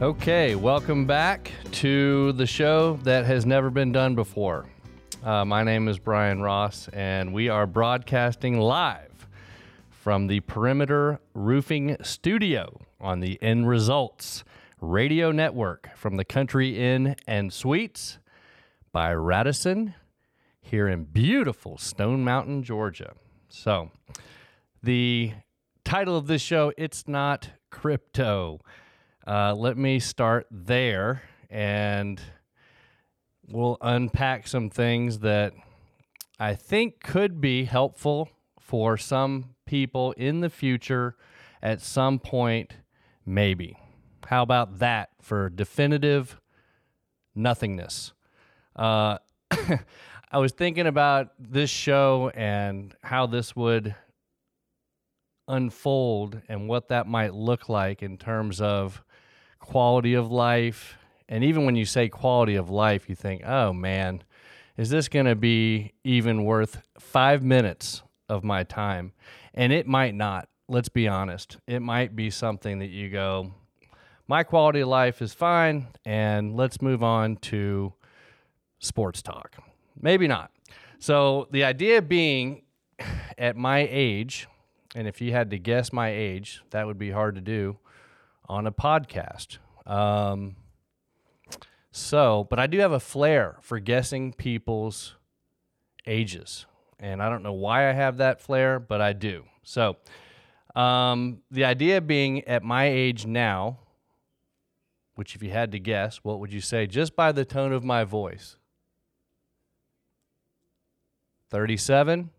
Okay, welcome back to the show that has never been done before. My name is Brian Ross, and we are broadcasting live from the Perimeter Roofing Studio on the End Results Radio Network from the Country Inn and Suites by Radisson here in beautiful Stone Mountain, Georgia. So, the title of this show, It's Not Crypto. Let me start there, and we'll unpack some things that I think could be helpful for some people in the future at some point, maybe. How about that for definitive nothingness? I was thinking about this show and how this would unfold and what that might look like in terms of quality of life. And even when you say quality of life, you think, oh man, is this going to be even worth 5 minutes of my time? And it might not, let's be honest. It might be something that you go, my quality of life is fine, and let's move on to sports talk. Maybe not. So the idea being, at my age, and if you had to guess my age, that would be hard to do on a podcast. But I do have a flair for guessing people's ages. And I don't know why I have that flair, but I do. So, the idea being, at my age now, which if you had to guess, what would you say just by the tone of my voice? 37,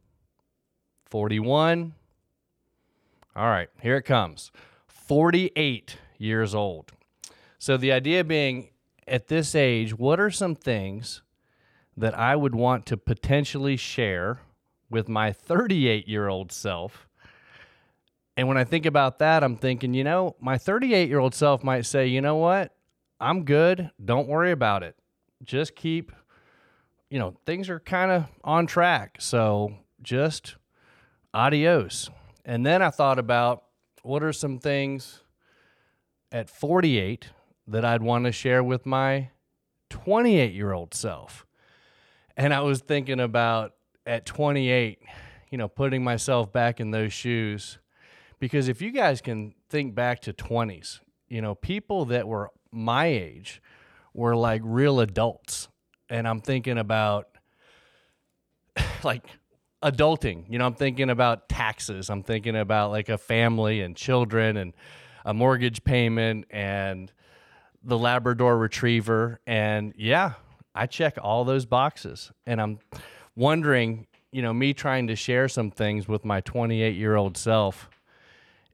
41. All right, here it comes. 48 years old. So the idea being, at this age, what are some things that I would want to potentially share with my 38-year-old self? And when I think about that, I'm thinking, you know, my 38-year-old self might say, you know what? I'm good. Don't worry about it. Just keep, you know, things are kind of on track. So just adios. And then I thought about, what are some things at 48 that I'd want to share with my 28-year-old self? And I was thinking about, at 28, you know, putting myself back in those shoes. Because if you guys can think back to 20s, you know, people that were my age were like real adults. And I'm thinking about like adulting, you know, I'm thinking about taxes. I'm thinking about like a family and children and a mortgage payment and the Labrador Retriever. And yeah, I check all those boxes. And I'm wondering, you know, me trying to share some things with my 28-year-old self,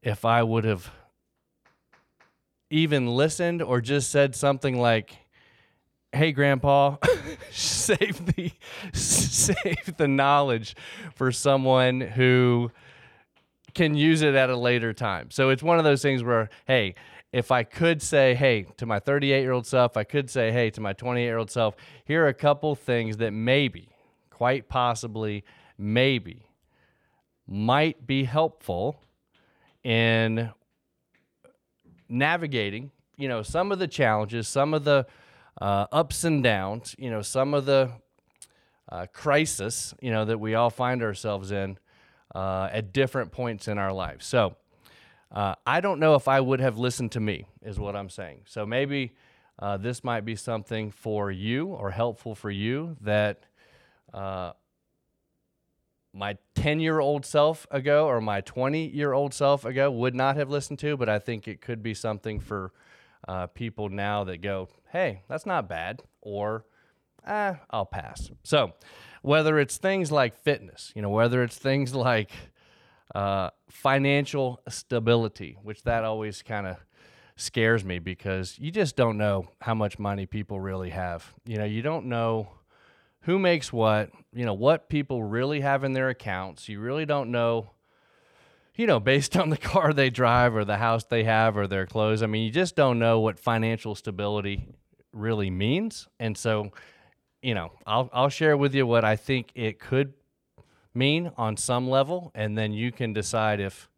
if I would have even listened or just said something like, hey, Grandpa, save the knowledge for someone who can use it at a later time. So it's one of those things where, hey, if I could say, hey, to my 38-year-old self, I could say, hey, to my 28-year-old self, here are a couple things that maybe, quite possibly, maybe, might be helpful in navigating, you know, some of the challenges, some of the ups and downs, you know, some of the crisis, you know, that we all find ourselves in at different points in our life. So I don't know if I would have listened to me, is what I'm saying. So maybe this might be something for you or helpful for you that my 10-year-old self ago or my 20-year-old self ago would not have listened to, but I think it could be something for people now that go, hey, that's not bad, or I'll pass. So whether it's things like fitness, you know, whether it's things like financial stability, which that always kind of scares me because you just don't know how much money people really have. You know, you don't know who makes what, you know, what people really have in their accounts. You really don't know, you know, based on the car they drive or the house they have or their clothes. I mean, you just don't know what financial stability really means. And so, you know, I'll share with you what I think it could mean on some level, and then you can decide if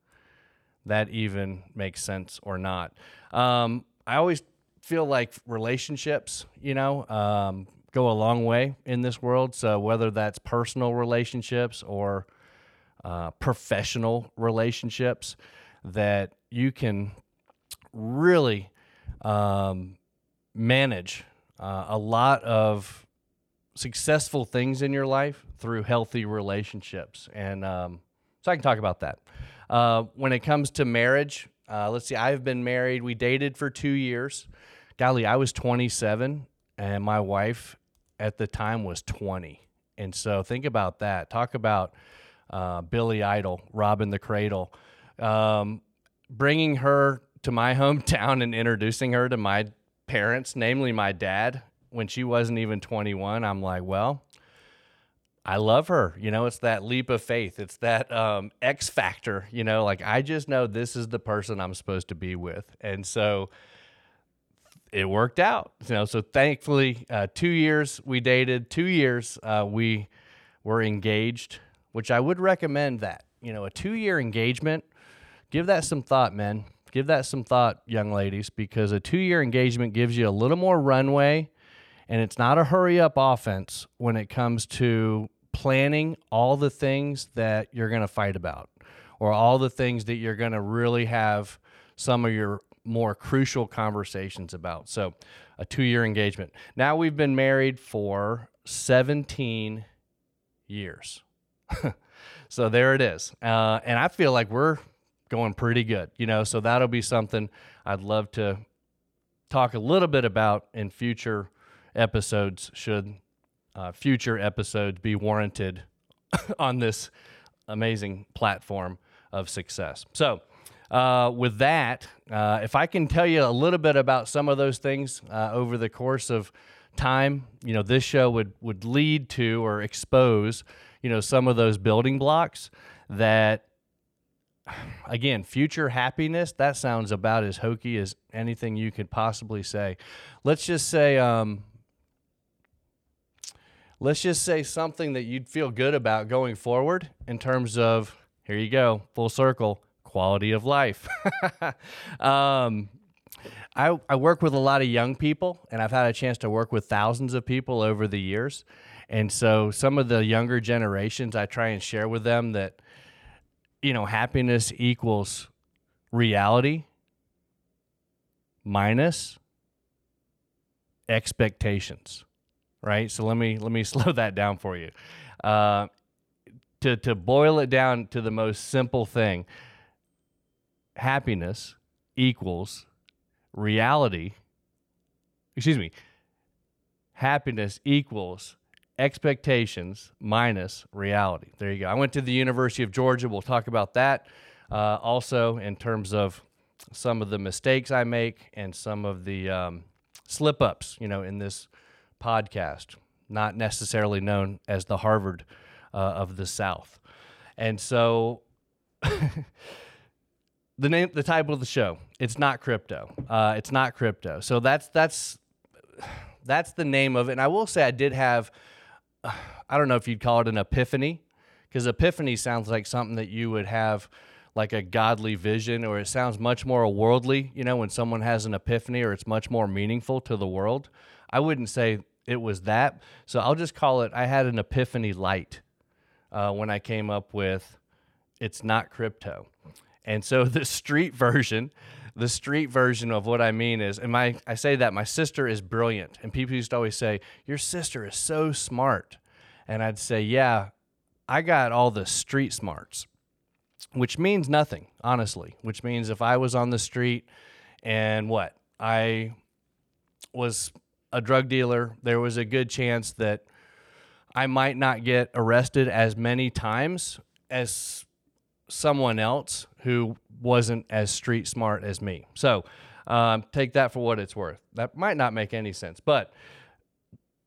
that even makes sense or not. I always feel like relationships, you know, go a long way in this world. So whether that's personal relationships or professional relationships, that you can really manage a lot of successful things in your life through healthy relationships. And so I can talk about that. When it comes to marriage, let's see, I've been married. We dated for 2 years. Golly, I was 27, and my wife at the time was 20. And so think about that. Talk about Billy Idol, robbing the cradle. Bringing her to my hometown and introducing her to my parents, namely my dad, when she wasn't even 21, I'm like, well, I love her. You know, it's that leap of faith. It's that X factor, you know, like I just know this is the person I'm supposed to be with. And so it worked out, you know, so thankfully 2 years we dated, 2 years we were engaged, which I would recommend that, you know, a 2-year engagement. Give that some thought, men. Give that some thought, young ladies, because a 2-year engagement gives you a little more runway, and it's not a hurry-up offense when it comes to planning all the things that you're going to fight about or all the things that you're going to really have some of your more crucial conversations about. So a 2-year engagement. Now we've been married for 17 years. So there it is. And I feel like we're going pretty good, you know, so that'll be something I'd love to talk a little bit about in future episodes, should future episodes be warranted on this amazing platform of success. So with that, if I can tell you a little bit about some of those things over the course of time, you know, this show would lead to or expose, you know, some of those building blocks that, again, future happiness, that sounds about as hokey as anything you could possibly say. Let's just say something that you'd feel good about going forward in terms of, here you go, full circle, quality of life. I work with a lot of young people, and I've had a chance to work with thousands of people over the years. And so some of the younger generations, I try and share with them that, you know, happiness equals reality minus expectations, right? So let me slow that down for you. To boil it down to the most simple thing, happiness equals reality. Excuse me. Happiness equals expectations minus reality. There you go. I went to the University of Georgia. We'll talk about that also in terms of some of the mistakes I make and some of the slip-ups, you know, in this podcast, not necessarily known as the Harvard of the South. And so the title of the show, it's not crypto. It's not crypto. So that's the name of it. And I will say I did have, I don't know if you'd call it an epiphany, because epiphany sounds like something that you would have like a godly vision, or it sounds much more worldly, you know, when someone has an epiphany, or it's much more meaningful to the world. I wouldn't say it was that. So I'll just call it, I had an epiphany light when I came up with it's not crypto. And so the street version of what I mean is, and I say that my sister is brilliant, and people used to always say, your sister is so smart. And I'd say, yeah, I got all the street smarts, which means nothing, honestly, which means if I was on the street and I was a drug dealer, there was a good chance that I might not get arrested as many times as someone else who wasn't as street smart as me. So take that for what it's worth. That might not make any sense, but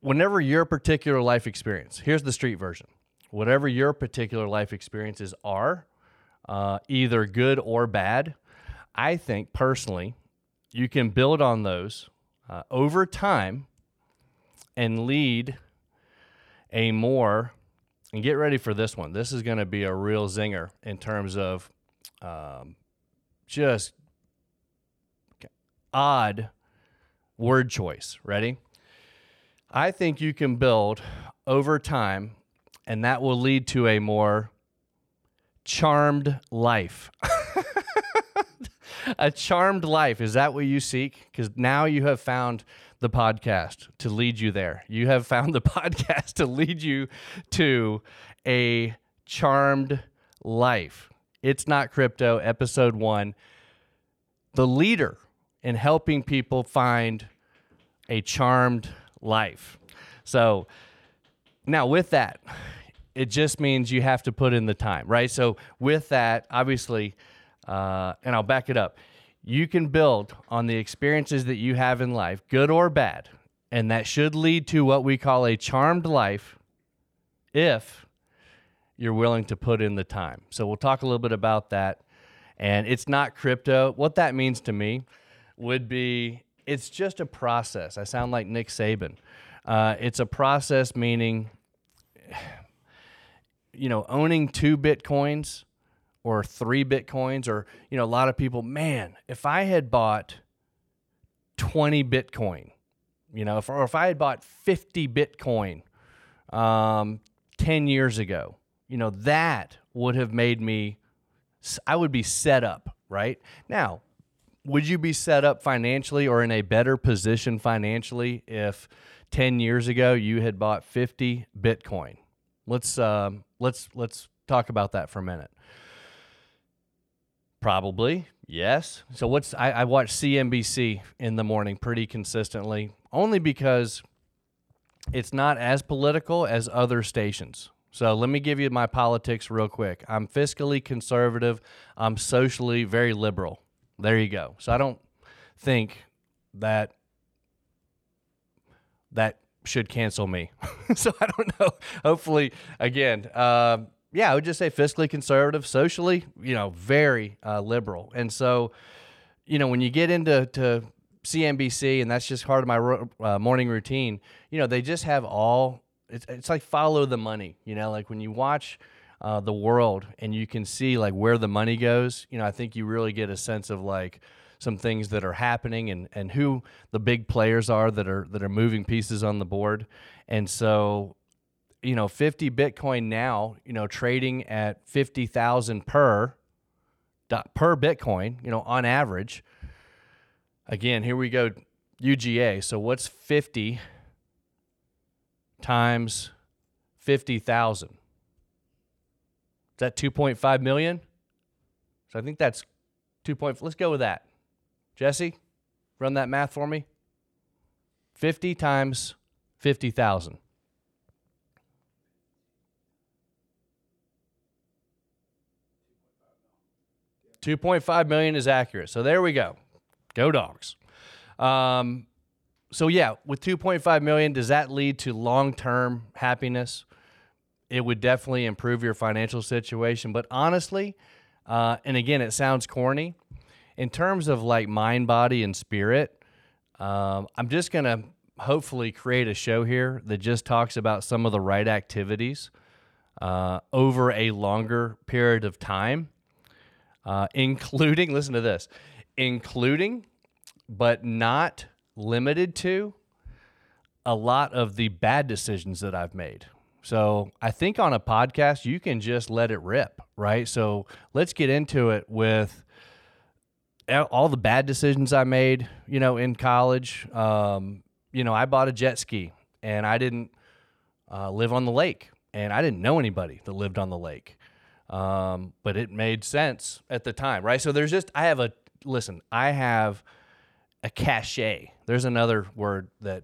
whenever your particular life experience, here's the street version, whatever your particular life experiences are, either good or bad, I think personally you can build on those over time and lead a more, and get ready for this one. This is going to be a real zinger in terms of just odd word choice. Ready? I think you can build over time, and that will lead to a more charmed life. A charmed life. Is that what you seek? Because now you have found the podcast to lead you there. You have found the podcast to lead you to a charmed life. It's Not Crypto, episode 1. The leader in helping people find a charmed life. So now with that, it just means you have to put in the time, right? So with that, obviously, and I'll back it up, you can build on the experiences that you have in life, good or bad, and that should lead to what we call a charmed life if you're willing to put in the time. So we'll talk a little bit about that. And it's not crypto. What that means to me would be it's just a process. I sound like Nick Saban. It's a process, meaning, you know, owning 2 Bitcoins or 3 Bitcoins, or, you know, a lot of people, man, if I had bought 20 Bitcoin, you know, or if I had bought 50 Bitcoin 10 years ago, you know, that would have made me, I would be set up, right? Now, would you be set up financially or in a better position financially if 10 years ago you had bought 50 Bitcoin? Let's talk about that for a minute. Probably, yes. So I watch CNBC in the morning pretty consistently, only because it's not as political as other stations. So let me give you my politics real quick. I'm fiscally conservative. I'm socially very liberal. There you go. So I don't think that should cancel me. So I don't know. Hopefully, again, I would just say fiscally conservative, socially, you know, very liberal. And so, you know, when you get into CNBC, and that's just part of my morning routine, you know, they just have all, it's like follow the money, you know, like when you watch the world and you can see like where the money goes, you know, I think you really get a sense of like some things that are happening and who the big players are that are moving pieces on the board. And so, you know, 50 Bitcoin now, you know, trading at 50,000 per Bitcoin, you know, on average. Again, here we go, UGA. So what's 50 times 50,000? Is that 2.5 million? So I think that's 2.5. Let's go with that. Jesse, run that math for me. 50 times 50,000. $2.5 million is accurate. So there we go. Go Dogs. So yeah, with $2.5 million, does that lead to long-term happiness? It would definitely improve your financial situation. But honestly, and again, it sounds corny, in terms of like mind, body, and spirit, I'm just going to hopefully create a show here that just talks about some of the right activities over a longer period of time. Including, listen to this, including, but not limited to, a lot of the bad decisions that I've made. So I think on a podcast, you can just let it rip, right? So let's get into it with all the bad decisions I made, you know, in college. You know, I bought a jet ski and I didn't live on the lake, and I didn't know anybody that lived on the lake. But it made sense at the time, right? So there's just, I have a cachet. There's another word that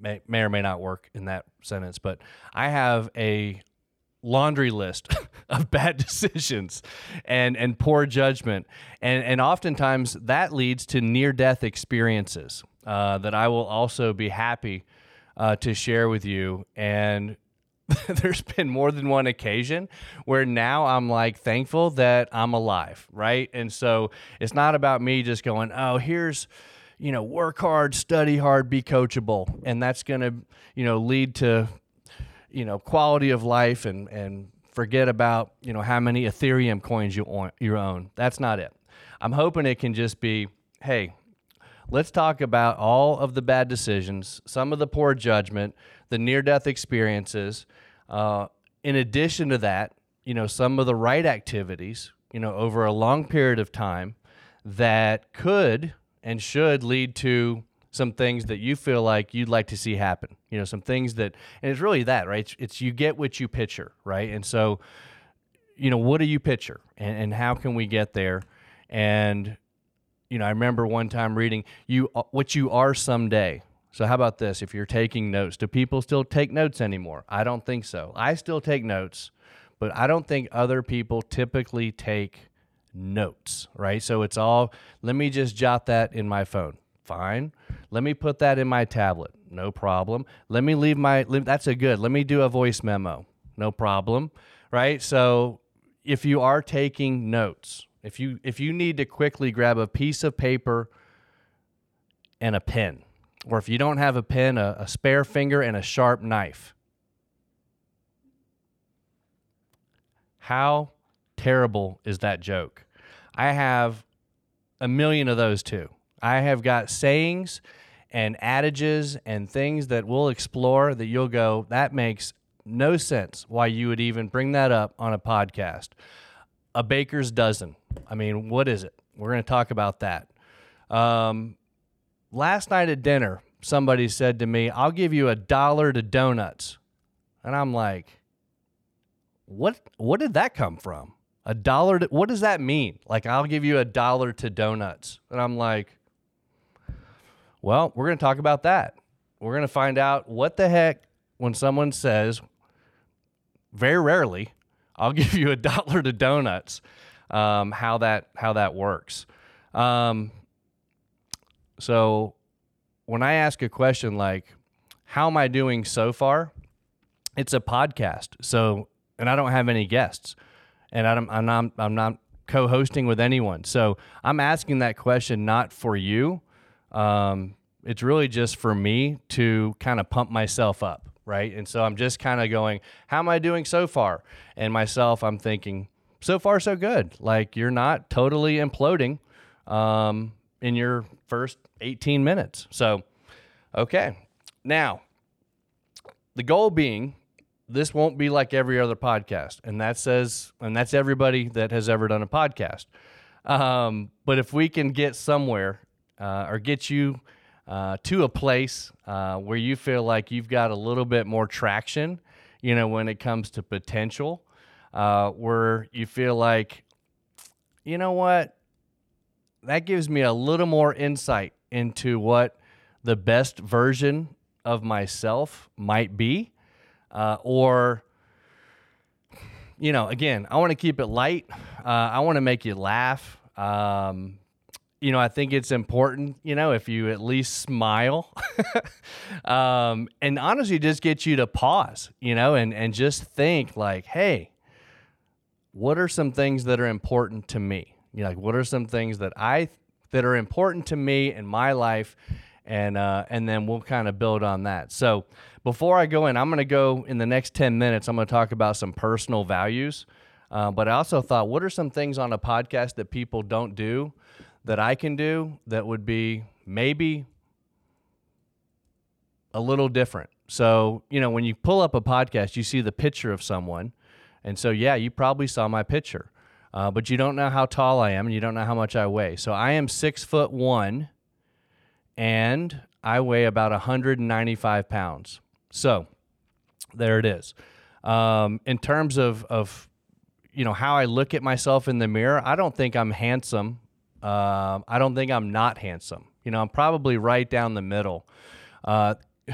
may or may not work in that sentence, but I have a laundry list of bad decisions and poor judgment. And oftentimes that leads to near-death experiences, that I will also be happy, to share with you. And there's been more than one occasion where now I'm like thankful that I'm alive, right? And so it's not about me just going, oh, here's, you know, work hard, study hard, be coachable. And that's going to, you know, lead to, you know, quality of life and forget about, you know, how many Ethereum coins you own. That's not it. I'm hoping it can just be, hey, Let's talk about all of the bad decisions, some of the poor judgment, the near-death experiences. In addition to that, you know, some of the right activities, you know, over a long period of time that could and should lead to some things that you feel like you'd like to see happen. You know, some things that, and it's really that, right? It's you get what you picture, right? And so, you know, what do you picture and how can we get there? And, you know, I remember one time reading what you are someday. So how about this? If you're taking notes, do people still take notes anymore? I don't think so. I still take notes, but I don't think other people typically take notes, right? So it's all, let me just jot that in my phone. Fine. Let me put that in my tablet. No problem. Let me leave my, that's a good, let me do a voice memo. No problem, right? So if you are taking notes, if you need to quickly grab a piece of paper and a pen, or if you don't have a pen, a spare finger and a sharp knife, how terrible is that joke? I have a million of those too. I have got sayings and adages and things that we'll explore that you'll go, that makes no sense why you would even bring that up on a podcast. A baker's dozen. I mean, what is it? We're going to talk about that. Last night at dinner, somebody said to me, I'll give you $1 to donuts. And I'm like, what did that come from? $1, what does that mean? Like, I'll give you $1 to donuts. And I'm like, well, we're going to talk about that. We're going to find out what the heck when someone says, very rarely, I'll give you $1 to donuts, how that works. So when I ask a question like, how am I doing so far? It's a podcast. So, and I don't have any guests, and I'm not co-hosting with anyone. So I'm asking that question not for you. It's really just for me to kind of pump myself up, right? And so I'm just kind of going, how am I doing so far? And myself, I'm thinking, so far, so good. Like, you're not totally imploding in your first 18 minutes. So, okay. Now, the goal being, this won't be like every other podcast. And that's everybody that has ever done a podcast. But if we can get somewhere or get you to a place where you feel like you've got a little bit more traction, you know, when it comes to potential, where you feel like, you know what, that gives me a little more insight into what the best version of myself might be. Or, you know, again, I want to keep it light. I want to make you laugh. You know, I think it's important, you know, if you at least smile, and honestly just get you to pause, you know, and just think like, hey, what are some things that are important to me? You know, like, what are some things that are important to me in my life? And then we'll kind of build on that. So before I go in, I'm going to go in the next 10 minutes, I'm going to talk about some personal values. But I also thought, what are some things on a podcast that people don't do that I can do that would be maybe a little different? So, you know, when you pull up a podcast, you see the picture of someone. And so, yeah, you probably saw my picture, but you don't know how tall I am and you don't know how much I weigh. So I am 6'1". And I weigh about 195 pounds. So there it is. In terms of, you know, how I look at myself in the mirror, I don't think I'm handsome. I don't think I'm not handsome. You know, I'm probably right down the middle.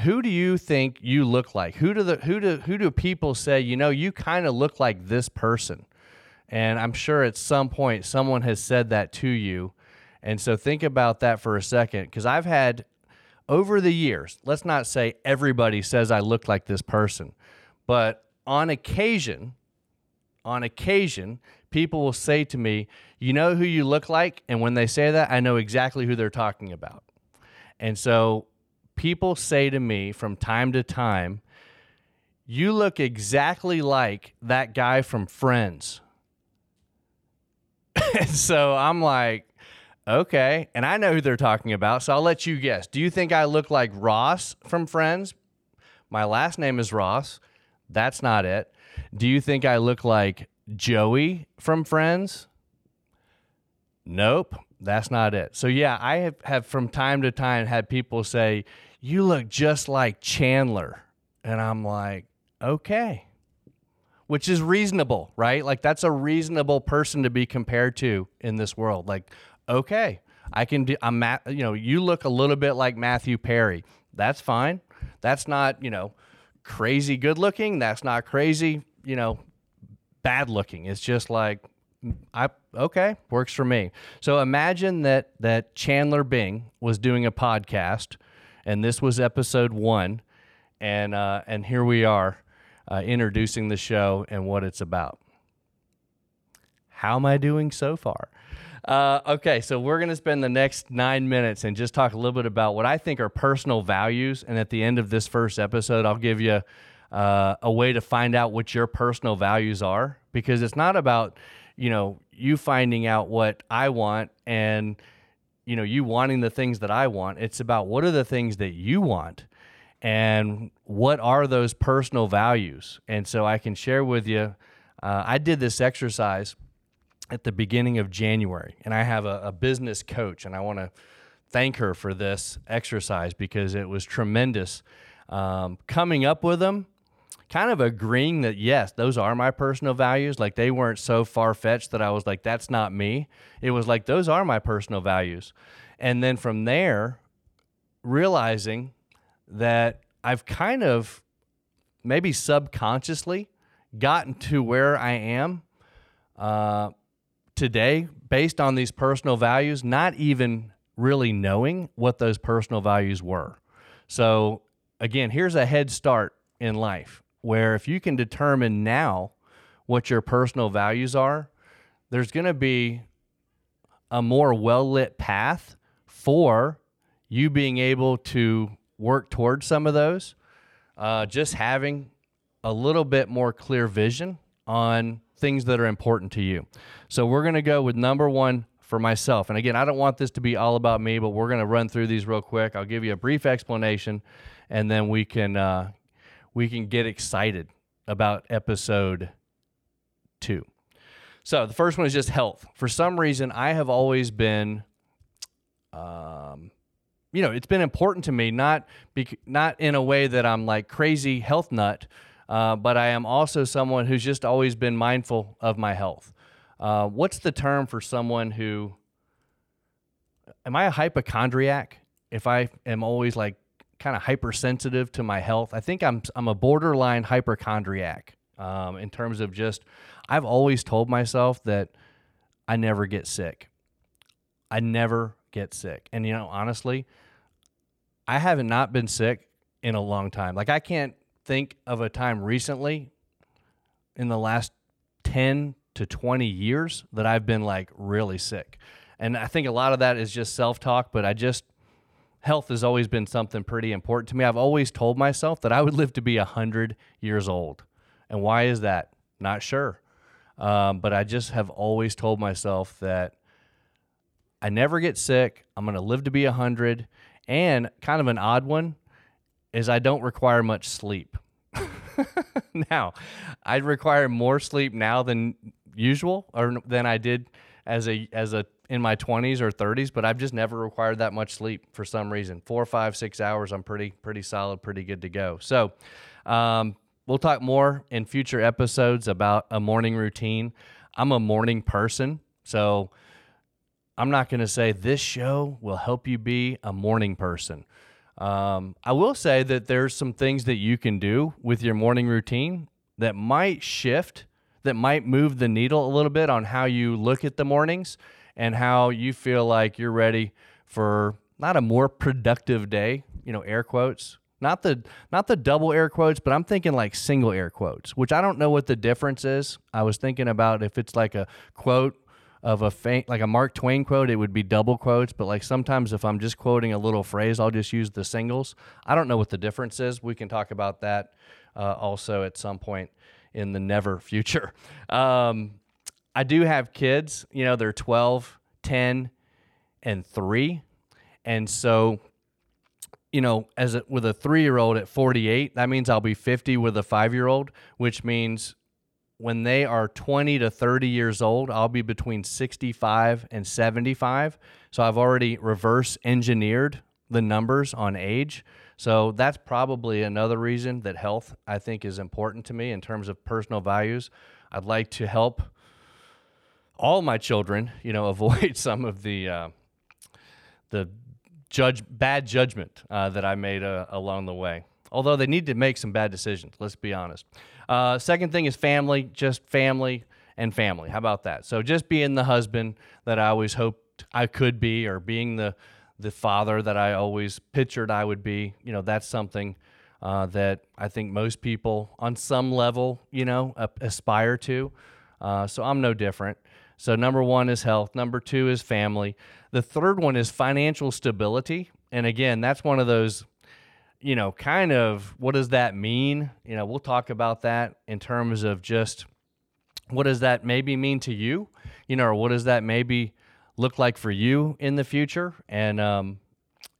Who do you think you look like? Who do people say, you know, you kind of look like this person? And I'm sure at some point someone has said that to you. And so think about that for a second, because I've had over the years, let's not say everybody says I look like this person, but on occasion, people will say to me, you know who you look like? And when they say that, I know exactly who they're talking about. And so people say to me from time to time, you look exactly like that guy from Friends. And so I'm like, Okay. And I know who they're talking about, so I'll let you guess. Do you think I look like Ross from Friends? My last name is Ross. That's not it. Do you think I look like Joey from Friends? Nope. That's not it. So yeah, I have from time to time had people say, you look just like Chandler. And I'm like, okay. Which is reasonable, right? Like, that's a reasonable person to be compared to in this world. Like, okay, I can do, you look a little bit like Matthew Perry. That's fine. That's not, crazy good looking. That's not crazy, bad looking. It's just like, okay, works for me. So imagine that Chandler Bing was doing a podcast, and this was episode 1, and here we are introducing the show and what it's about. How am I doing so far? Okay, so we're going to spend the next 9 minutes and just talk a little bit about what I think are personal values. And at the end of this first episode, I'll give you a way to find out what your personal values are, because it's not about, you finding out what I want and, you wanting the things that I want. It's about what are the things that you want and what are those personal values. And so I can share with you, I did this exercise at the beginning of January, and I have a business coach, and I want to thank her for this exercise because it was tremendous. Coming up with them, kind of agreeing that, yes, those are my personal values. Like, they weren't so far-fetched that I was like, that's not me. It was like, those are my personal values. And then from there, realizing that I've kind of maybe subconsciously gotten to where I am today, based on these personal values, not even really knowing what those personal values were. So again, here's a head start in life where if you can determine now what your personal values are, there's going to be a more well-lit path for you being able to work towards some of those. Just having a little bit more clear vision on things that are important to you. So we're going to go with number 1 for myself. And again, I don't want this to be all about me, but we're going to run through these real quick. I'll give you a brief explanation, and then we can get excited about episode 2. So the first one is just health. For some reason, I have always been, it's been important to me, not in a way that I'm like crazy health nut, but I am also someone who's just always been mindful of my health. What's the term for someone who, am I a hypochondriac? If I am always like kind of hypersensitive to my health, I think I'm a borderline hypochondriac, in terms of just, I've always told myself that I never get sick. I never get sick. And honestly, I have not been sick in a long time. Like, I can't think of a time recently in the last 10 to 20 years that I've been like really sick. And I think a lot of that is just self-talk, but health has always been something pretty important to me. I've always told myself that I would live to be 100 years old. And why is that? Not sure. But I just have always told myself that I never get sick. I'm going to live to be 100. And kind of an odd one is I don't require much sleep. Now, I require more sleep now than usual, or than I did as a in my 20s or 30s, but I've just never required that much sleep for some reason. 4, 5, 6 hours, I'm pretty solid, pretty good to go. So we'll talk more in future episodes about a morning routine. I'm a morning person, so I'm not going to say this show will help you be a morning person. I will say that there's some things that you can do with your morning routine that might shift, that might move the needle a little bit on how you look at the mornings and how you feel like you're ready for not a more productive day, air quotes, not the double air quotes, but I'm thinking like single air quotes, which I don't know what the difference is. I was thinking about if it's like a quote of like a Mark Twain quote, it would be double quotes, but like sometimes if I'm just quoting a little phrase, I'll just use the singles. I don't know what the difference is. We can talk about that also at some point in the never future. I do have kids, they're 12, 10, and three. And so, you know, with a 3-year-old at 48, that means I'll be 50 with a 5-year-old, which means when they are 20 to 30 years old, I'll be between 65 and 75. So I've already reverse engineered the numbers on age. So that's probably another reason that health, I think, is important to me in terms of personal values. I'd like to help all my children, you know, avoid some of the bad judgment that I made along the way. Although they need to make some bad decisions, let's be honest. Second thing is family, just family and family. How about that? So just being the husband that I always hoped I could be, or being the father that I always pictured I would be, you know, that's something that I think most people on some level, you know, aspire to. So I'm no different. So number one is health. Number two is family. The third one is financial stability. And again, that's one of those, you know, kind of, what does that mean? You know, we'll talk about that in terms of just what does that maybe mean to you? You know, or what does that maybe look like for you in the future? And,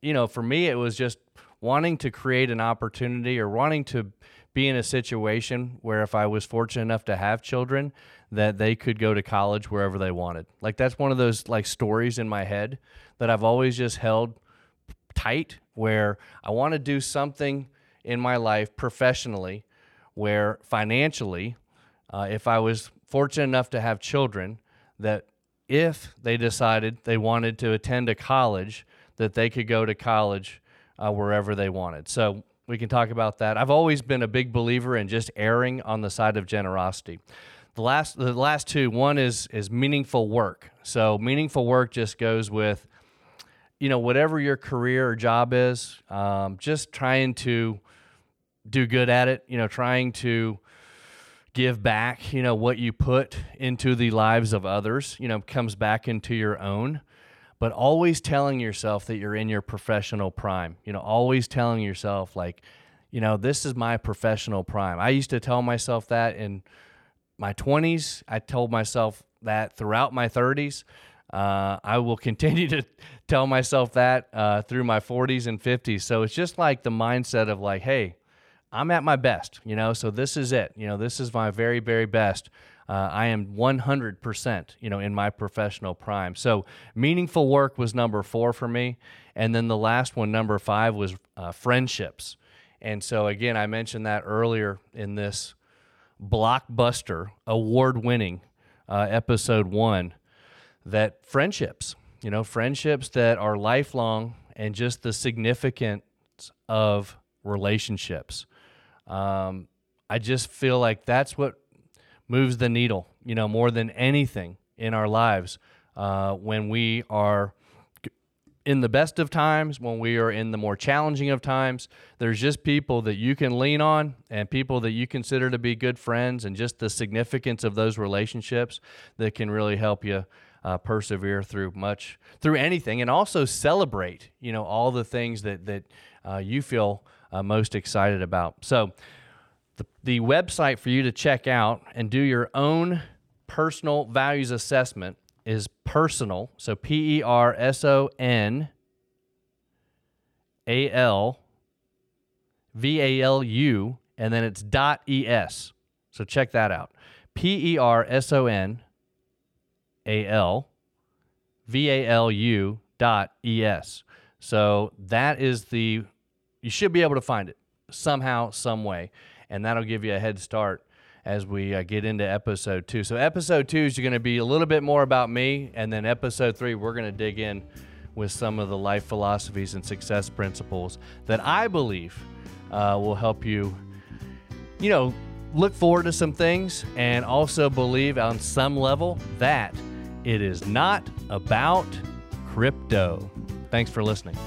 you know, for me, it was just wanting to create an opportunity, or wanting to be in a situation where if I was fortunate enough to have children, that they could go to college wherever they wanted. Like, that's one of those like stories in my head that I've always just held tight, where I want to do something in my life professionally, where financially, if I was fortunate enough to have children, that if they decided they wanted to attend a college, that they could go to college wherever they wanted. So we can talk about that. I've always been a big believer in just erring on the side of generosity. The last two, one is meaningful work. So meaningful work just goes with, you know, whatever your career or job is, just trying to do good at it, you know, trying to give back, you know, what you put into the lives of others, you know, comes back into your own, but always telling yourself that you're in your professional prime, you know, always telling yourself like, you know, this is my professional prime. I used to tell myself that in my 20s. I told myself that throughout my 30s. I will continue to tell myself that through my 40s and 50s. So it's just like the mindset of like, hey, I'm at my best, you know, so this is it. You know, this is my very, very best. I am 100%, you know, in my professional prime. So meaningful work was number 4 for me. And then the last one, number 5, was friendships. And so, again, I mentioned that earlier in this blockbuster, award-winning episode 1, that friendships, you know, friendships that are lifelong, and just the significance of relationships. I just feel like that's what moves the needle, you know, more than anything in our lives. When we are in the best of times, when we are in the more challenging of times, there's just people that you can lean on, and people that you consider to be good friends, and just the significance of those relationships that can really help you persevere through anything, and also celebrate, you know, all the things that you feel most excited about. So the website for you to check out and do your own personal values assessment is Personal, so PERSONALVALU, and then it's .es. So check that out. PERSONALVALU.es. So that is you should be able to find it somehow, some way, and that'll give you a head start as we get into episode 2. So episode 2 is going to be a little bit more about me, and then episode 3, we're going to dig in with some of the life philosophies and success principles that I believe will help you, you know, look forward to some things, and also believe on some level that it is not about crypto. Thanks for listening.